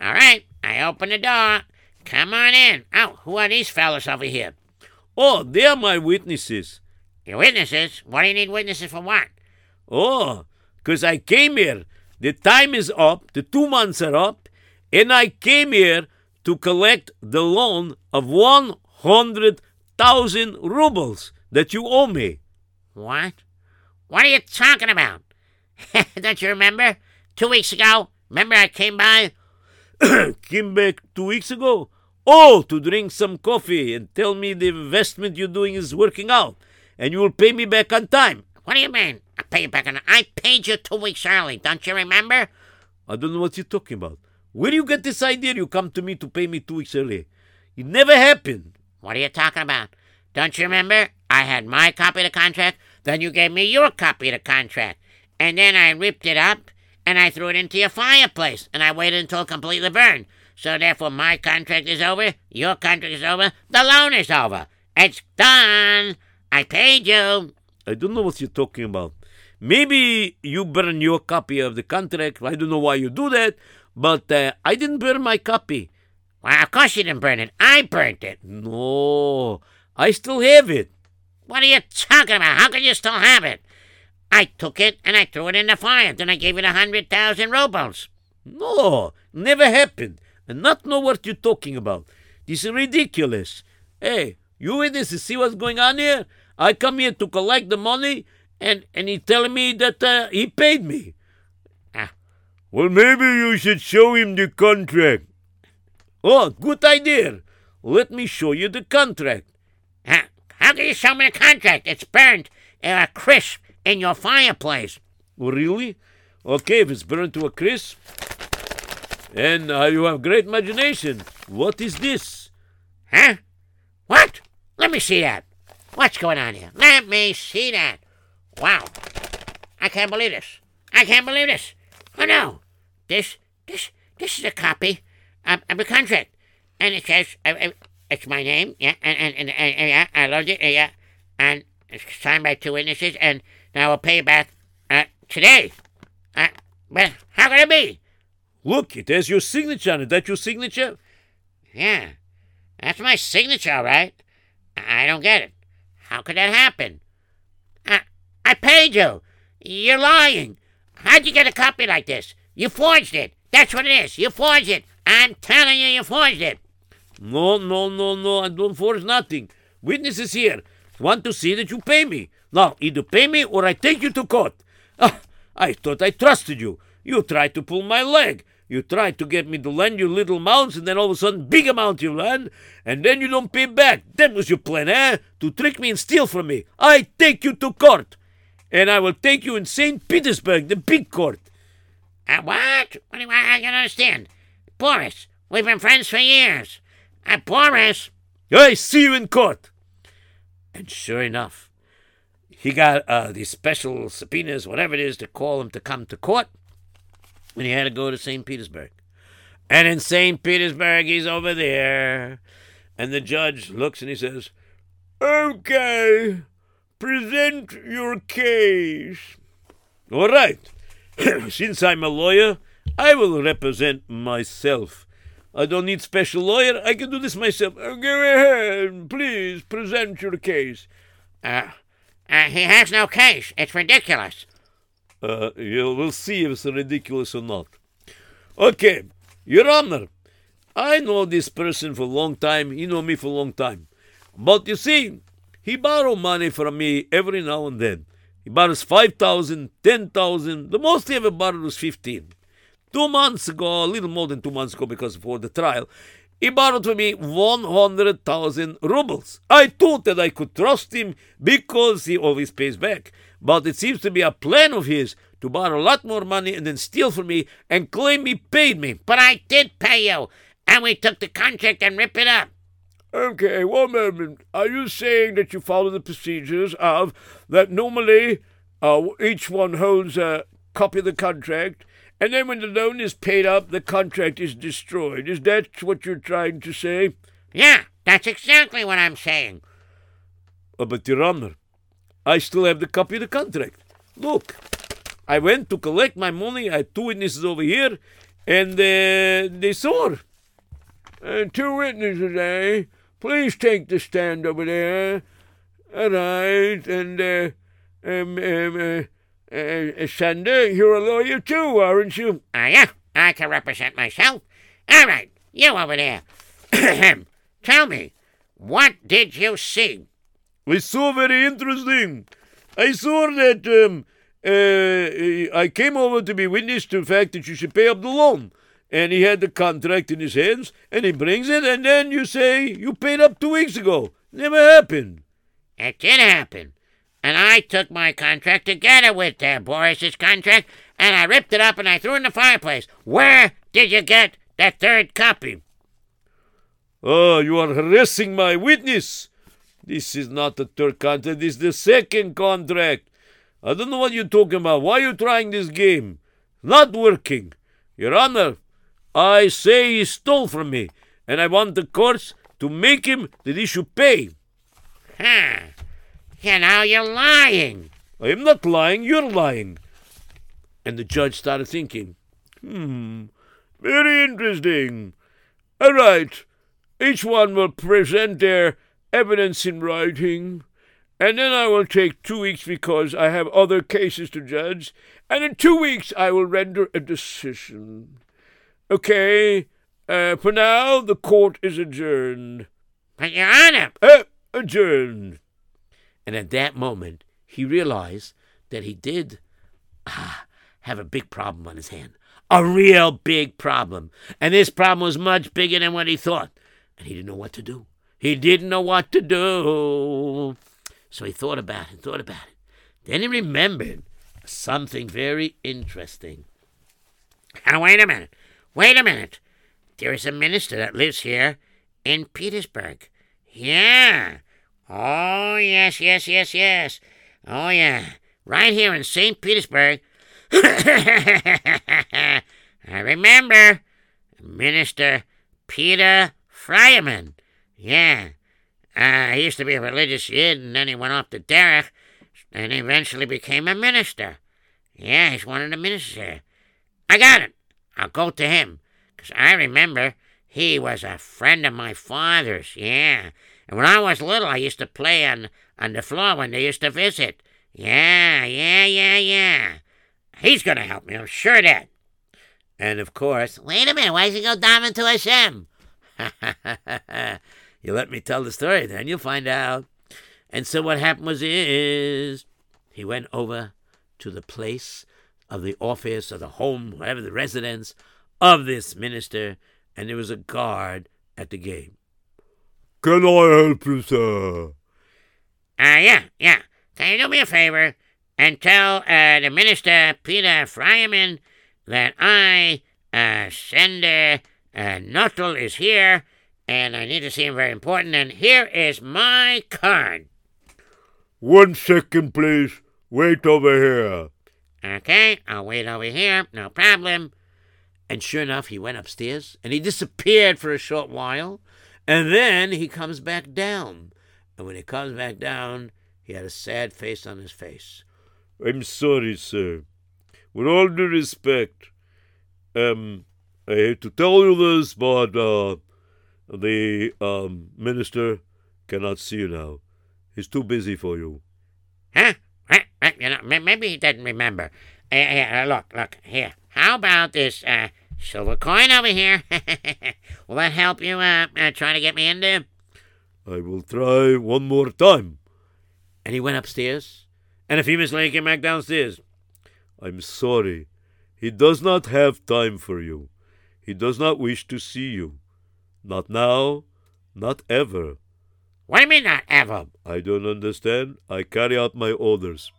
All right, I open the door. Come on in. Oh, who are these fellas over here? Oh, they are my witnesses. Your witnesses? What do you need witnesses for what? Oh, because I came here. The time is up. The 2 months are up. And I came here to collect the loan of 100,000 rubles that you owe me. What? What are you talking about? Don't you remember? 2 weeks ago, remember I came by? Came back 2 weeks ago? Oh, to drink some coffee and tell me the investment you're doing is working out and you will pay me back on time. What do you mean? I'll pay you back on time? I paid you 2 weeks early, don't you remember? I don't know what you're talking about. Where do you get this idea you come to me to pay me 2 weeks early? It never happened. What are you talking about? Don't you remember? I had my copy of the contract, then you gave me your copy of the contract, and then I ripped it up, and I threw it into your fireplace, and I waited until it completely burned. So therefore my contract is over, your contract is over, the loan is over. It's done. I paid you. I don't know what you're talking about. Maybe you burn your copy of the contract. I don't know why you do that. But I didn't burn my copy. Well, of course you didn't burn it. I burnt it. No, I still have it. What are you talking about? How can you still have it? I took it and I threw it in the fire. Then I gave it 100,000 rubles. No, never happened. I not know what you're talking about. This is ridiculous. Hey, you with this? You see what's going on here? I come here to collect the money and he's telling me that he paid me. Well, maybe you should show him the contract. Oh, good idea. Let me show you the contract. How can you show me the contract? It's burned to a crisp in your fireplace. Oh, really? Okay, if it's burned to a crisp. And you have great imagination. What is this? Huh? What? Let me see that. What's going on here? Let me see that. Wow. I can't believe this. Oh, no. This is a copy of the contract, and it says it's my name, yeah, and yeah, I loved it, yeah, and it's signed by two witnesses, and I will pay you back today. Well, how can it be? Look, it has your signature on it. Is that your signature? Yeah, that's my signature, all right. I don't get it. How could that happen? I paid you. You're lying. How'd you get a copy like this? You forged it. That's what it is. You forged it. I'm telling you, you forged it. No. I don't forge nothing. Witnesses here want to see that you pay me. Now, either pay me or I take you to court. I thought I trusted you. You tried to pull my leg. You tried to get me to lend you little amounts, and then all of a sudden, big amount you lend, and then you don't pay back. That was your plan, eh? To trick me and steal from me. I take you to court. And I will take you in Saint Petersburg, the big court. What? I can understand. Boris, we've been friends for years. Boris. I see you in court. And sure enough, He got these special subpoenas, whatever it is, to call him to come to court. And he had to go to Saint Petersburg. And in Saint Petersburg, he's over there. And the judge looks and he says, "Okay, present your case." "All right. Since I'm a lawyer, I will represent myself. I don't need special lawyer. I can do this myself. Go ahead. Please present your case." He has no case. It's ridiculous. You will see if it's ridiculous or not. "Okay, Your Honor, I know this person for a long time. He know me for a long time. But you see, he borrow money from me every now and then. He borrows 5,000, 10,000. The most he ever borrowed was 15. 2 months ago, a little more than 2 months ago, because before the trial, he borrowed from me 100,000 rubles. I thought that I could trust him because he always pays back. But it seems to be a plan of his to borrow a lot more money and then steal from me and claim he paid me. But I did pay you, and we took the contract and ripped it up." "Okay, one moment. Are you saying that you follow the procedures of that normally each one holds a copy of the contract, and then when the loan is paid up, the contract is destroyed? Is that what you're trying to say?" "Yeah, that's exactly what I'm saying." "But Your Honor, I still have the copy of the contract. Look, I went to collect my money. I had two witnesses over here, and they saw. Two witnesses, eh? Please take the stand over there. All right, and Sender, you're a lawyer too, aren't you?" Yeah, I can represent myself. All right, you over there. Tell me, what did you see?" "We saw very interesting. I saw that I came over to be witness to the fact that you should pay up the loan. And he had the contract in his hands, and he brings it, and then you say, you paid up 2 weeks ago. Never happened." "It did happen. And I took my contract together with Boris's contract, and I ripped it up and I threw it in the fireplace. Where did you get that third copy?" "Oh, you are harassing my witness. This is not the third contract. This is the second contract. I don't know what you're talking about. Why are you trying this game? Not working. Your Honor, I say he stole from me, and I want the courts to make him that he should pay." "You know, you're lying." "I am not lying, you're lying." And the judge started thinking, very interesting. All right, each one will present their evidence in writing, and then I will take 2 weeks because I have other cases to judge, and in 2 weeks I will render a decision. Okay, for now, the court is adjourned." "But Your Honor—" "Adjourned." And at that moment, he realized that he did have a big problem on his hand. A real big problem. And this problem was much bigger than what he thought. And he didn't know what to do. He didn't know what to do. So he thought about it. Then he remembered something very interesting. "Now, wait a minute. There is a minister that lives here in Petersburg. Yeah. Oh, yes. Oh, yeah. Right here in St. Petersburg." "I remember. Minister Peter Fryerman. Yeah. He used to be a religious Yid, and then he went off to Derek, and eventually became a minister. Yeah, he's one of the ministers here. I got it. I'll go to him, because I remember he was a friend of my father's, yeah. And when I was little, I used to play on the floor when they used to visit. Yeah. He's going to help me, I'm sure of that." And of course, "Wait a minute, why does he go down into Hashem?" You let me tell the story, then you'll find out. And so what happened was he went over to the place of the office or the home, whatever the residence of this minister, and there was a guard at the gate. "Can I help you, sir?" Yeah. "Can you do me a favor and tell the minister, Peter Fryerman, that I, Sender Nuttel, is here, and I need to see him, very important, and here is my card." 1 second, please. Wait over here. Okay, I'll wait over here. No problem. And sure enough, he went upstairs, and he disappeared for a short while, and then he comes back down. And when he comes back down, he had a sad face on his face. I'm sorry, sir. With all due respect, I hate to tell you this, but the minister cannot see you now. He's too busy for you. Huh? You know, maybe he doesn't remember. Look, here. How about this silver coin over here? Will that help you try to get me in there? I will try one more time. And he went upstairs, and a few minutes later he came back downstairs. I'm sorry. He does not have time for you. He does not wish to see you. Not now, not ever. What do you mean, not ever? I don't understand. I carry out my orders.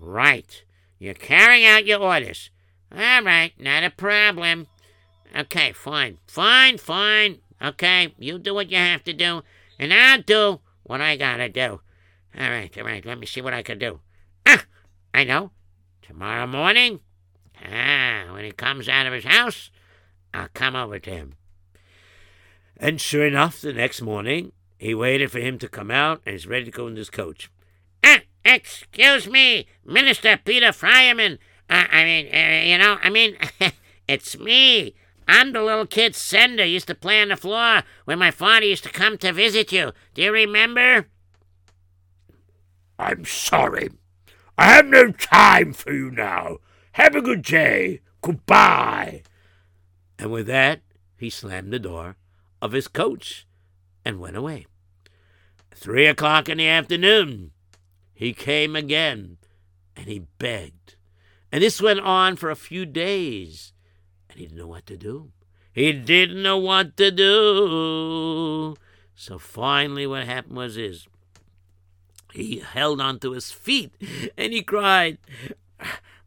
Right. You're carrying out your orders. All right, not a problem. Okay, fine. Okay, you do what you have to do, and I'll do what I gotta do. All right, let me see what I can do. I know. Tomorrow morning, when he comes out of his house, I'll come over to him. And sure enough, the next morning, he waited for him to come out, and he's ready to go in his coach. Excuse me, Minister Peter Fryerman. It's me. I'm the little kid Sender used to play on the floor when my father used to come to visit you. Do you remember? I'm sorry. I have no time for you now. Have a good day. Goodbye. And with that, he slammed the door of his coach and went away. 3:00 in the afternoon, he came again, and he begged. And this went on for a few days, and he didn't know what to do. So finally what happened was this. He held onto his feet, and he cried,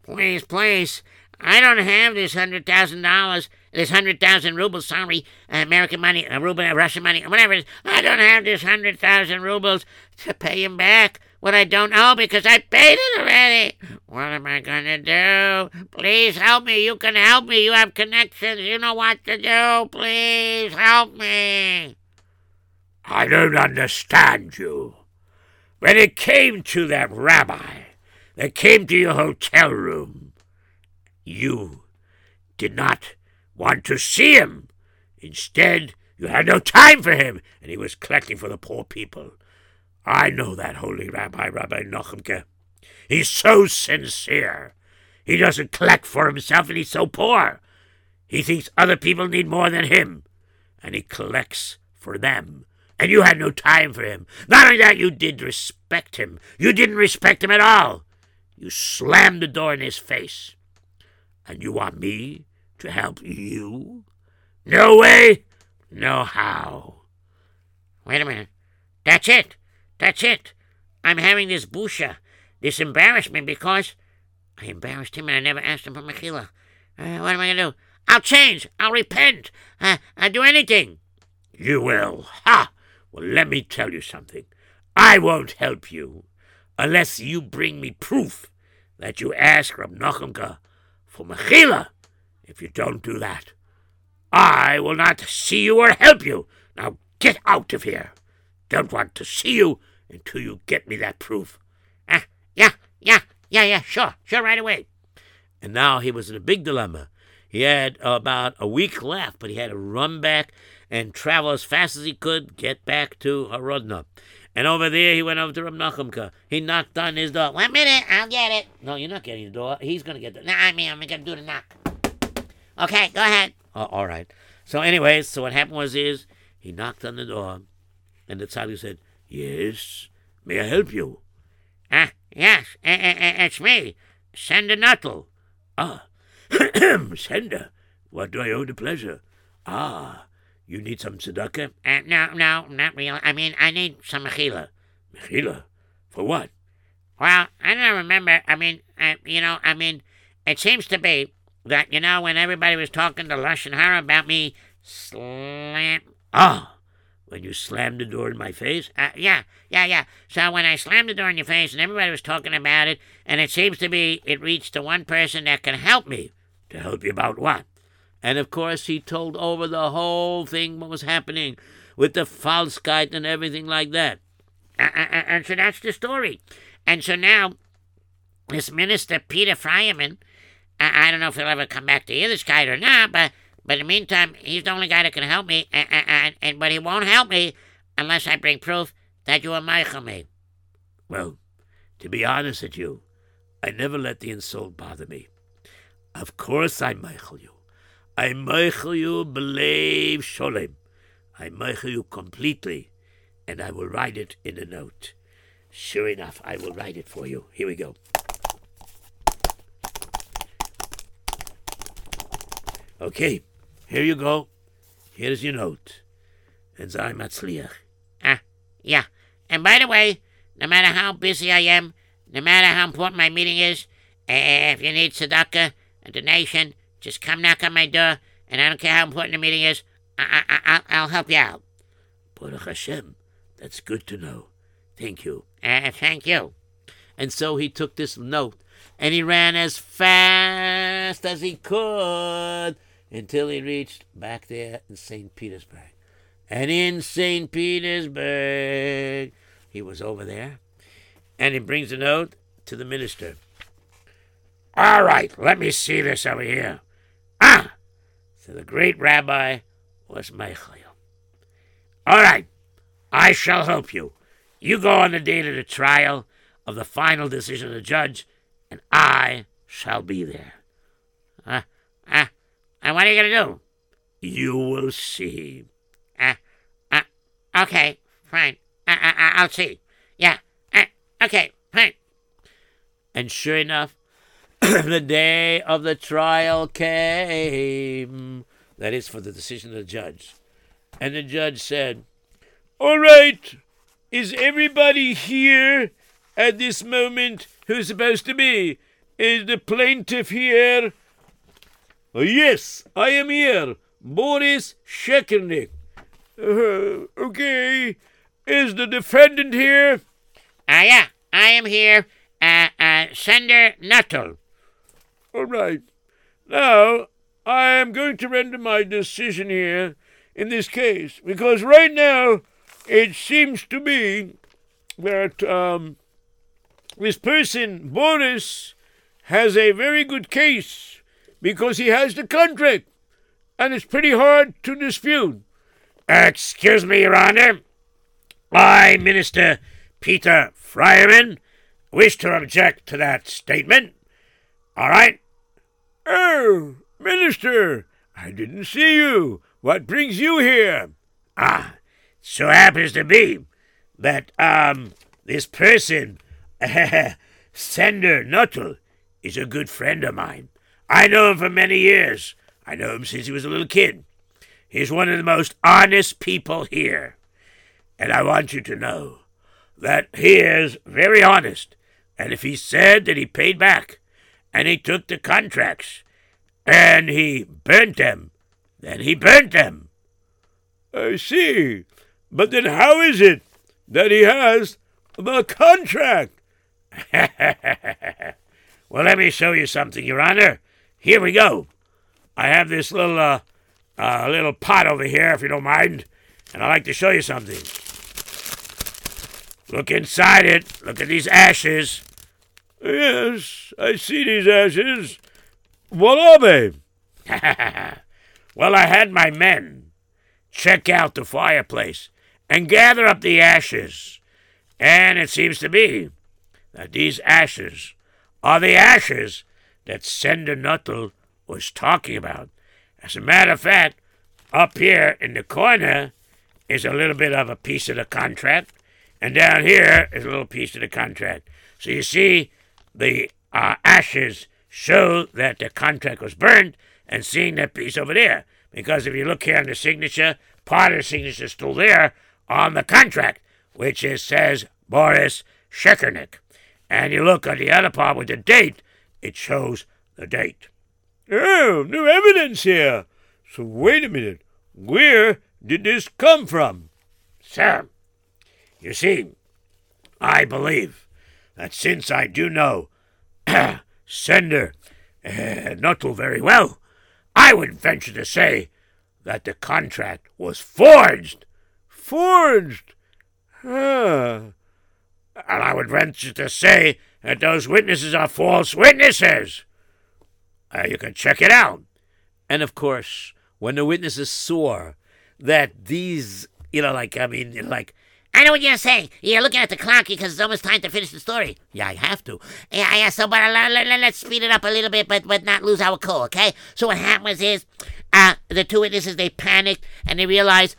Please, I don't have this $100,000, this 100,000 rubles, sorry, American money, ruble, Russian money, whatever it is. I don't have this 100,000 rubles to pay him back. What I don't owe because I paid it already. What am I going to do? Please help me. You can help me. You have connections. You know what to do. Please help me. I don't understand you. When it came to that rabbi that came to your hotel room, you did not want to see him. Instead, you had no time for him, and he was collecting for the poor people. I know that holy rabbi, Rabbi Nachumke. He's so sincere. He doesn't collect for himself, and he's so poor. He thinks other people need more than him, and he collects for them. And you had no time for him. Not only that, you did respect him. You didn't respect him at all. You slammed the door in his face. And you want me to help you? No way, no how. Wait a minute. That's it. I'm having this busha, this embarrassment, because I embarrassed him and I never asked him for mechila. What am I going to do? I'll change. I'll repent. I'll do anything. You will. Ha! Well, let me tell you something. I won't help you unless you bring me proof that you ask Reb Nachumke for mechila. If you don't do that, I will not see you or help you. Now get out of here. Don't want to see you until you get me that proof. Sure, right away. And now he was in a big dilemma. He had about a week left, but he had to run back and travel as fast as he could, get back to Horodna. And over there, he went over to Reb Nachumke. He knocked on his door. 1 minute, I'll get it. No, you're not getting the door. He's going to get the door. I'm going to do the knock. Okay, go ahead. All right. So what happened was he knocked on the door, and the tzaddik said, Yes, may I help you? Yes, it's me, Sender Nuttel. Sender, what do I owe the pleasure? You need some tzedakah? No, not really. I need some mechila. Mechila? For what? Well, I don't remember. It seems to be that, when everybody was talking to Lashon Hara about me, When you slammed the door in my face? Yeah. So when I slammed the door in your face and everybody was talking about it, and it seems to be it reached the one person that can help me. To help you about what? And, of course, he told over the whole thing what was happening with the falskite and everything like that. And so that's the story. And so now, this minister, Peter Fryerman, I don't know if he'll ever come back to Yiddishkeit or not, but in the meantime, he's the only guy that can help me, but he won't help me unless I bring proof that you are Michael me. Well, to be honest with you, I never let the insult bother me. Of course I Michael you. I Michael you, believe Sholem. I Michael you completely, and I will write it in a note. Sure enough, I will write it for you. Here we go. Okay, here you go. Here's your note. And Zay Matzliach. Yeah. And by the way, no matter how busy I am, no matter how important my meeting is, if you need tzedakah, a donation, just come knock on my door, and I don't care how important the meeting is, I'll help you out. Baruch Hashem, that's good to know. Thank you. Thank you. And so he took this note, and he ran as fast as he could until he reached back there in Saint Petersburg. And in Saint Petersburg, he was over there, and he brings the note to the minister. All right, let me see this over here. So the great rabbi was Michael. All right, I shall help you. You go on the date of the trial of the final decision of the judge, and I shall be there. And what are you going to do? You will see. Okay, fine. I'll see. Yeah, okay, fine. And sure enough, the day of the trial came. That is for the decision of the judge. And the judge said, all right, is everybody here at this moment who's supposed to be? Is the plaintiff here? Yes, I am here. Boris Shekernik. Okay. Is the defendant here? Yeah, I am here. Sender Nuttel. All right. Now, I am going to render my decision here in this case, because right now it seems to be that this person, Boris, has a very good case because he has the contract, and it's pretty hard to dispute. Excuse me, Your Honor. I, Minister Peter Fryerman, wish to object to that statement. All right. Oh, Minister, I didn't see you. What brings you here? It so happens to be that this person, Sender Nuttel, is a good friend of mine. I know him for many years. I know him since he was a little kid. He's one of the most honest people here. And I want you to know that he is very honest. And if he said that he paid back, and he took the contracts, and he burnt them, then he burnt them. I see. But then how is it that he has the contract? Well, let me show you something, Your Honor. Here we go. I have this little pot over here, if you don't mind, and I'd like to show you something. Look inside it. Look at these ashes. Yes, I see these ashes. What are they? Well, I had my men check out the fireplace and gather up the ashes. And it seems to be that these ashes are the ashes that Sender Nuttel was talking about. As a matter of fact, up here in the corner is a little bit of a piece of the contract, and down here is a little piece of the contract. So you see, the ashes show that the contract was burned, and seeing that piece over there. Because if you look here on the signature, part of the signature is still there on the contract, which says Boris Shekernik. And you look on the other part with the date, it shows the date. Oh, no evidence here. So wait a minute. Where did this come from? Sir, you see, I believe that since I do know Sender Nuttel very well, I would venture to say that the contract was forged. Forged? Huh. And I would venture to say that those witnesses are false witnesses. You can check it out. And, of course, when the witnesses saw that these, I know what you're saying. You're looking at the clock because it's almost time to finish the story. Yeah, I have to. Yeah, so but let's speed it up a little bit, but not lose our cool, okay? So what happens is the two witnesses, they panicked, and they realized,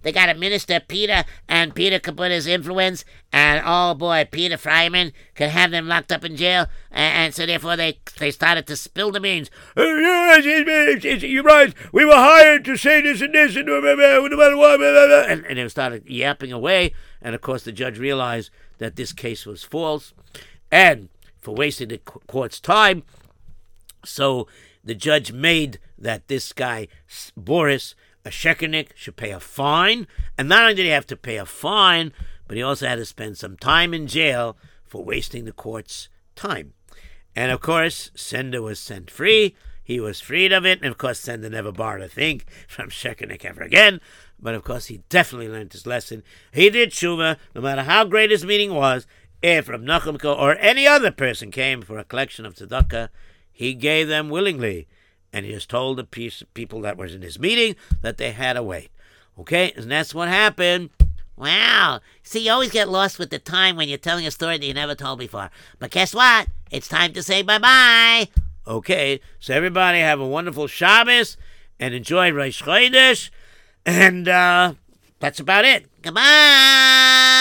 they got a Minister Peter, and Peter could put his influence, and oh boy, Peter Fryerman could have them locked up in jail, and so therefore they started to spill the beans. You're right, we were hired to say this and this, and no matter what, and they started yapping away, and of course the judge realized that this case was false, and for wasting the court's time, so the judge made that this guy, Boris Shekernik, should pay a fine. And not only did he have to pay a fine, but he also had to spend some time in jail for wasting the court's time. And, of course, Sender was sent free. He was freed of it. And, of course, Sender never borrowed a thing from Shekernik ever again. But, of course, he definitely learned his lesson. He did tshuva, no matter how great his meeting was, if Reb Nachumke or any other person came for a collection of tzedakah, he gave them willingly. And he has told the people that was in his meeting that they had to wait. Okay? And that's what happened. Wow. See, you always get lost with the time when you're telling a story that you never told before. But guess what? It's time to say bye-bye. Okay. So everybody have a wonderful Shabbos and enjoy Rosh Chodesh. And that's about it. Goodbye.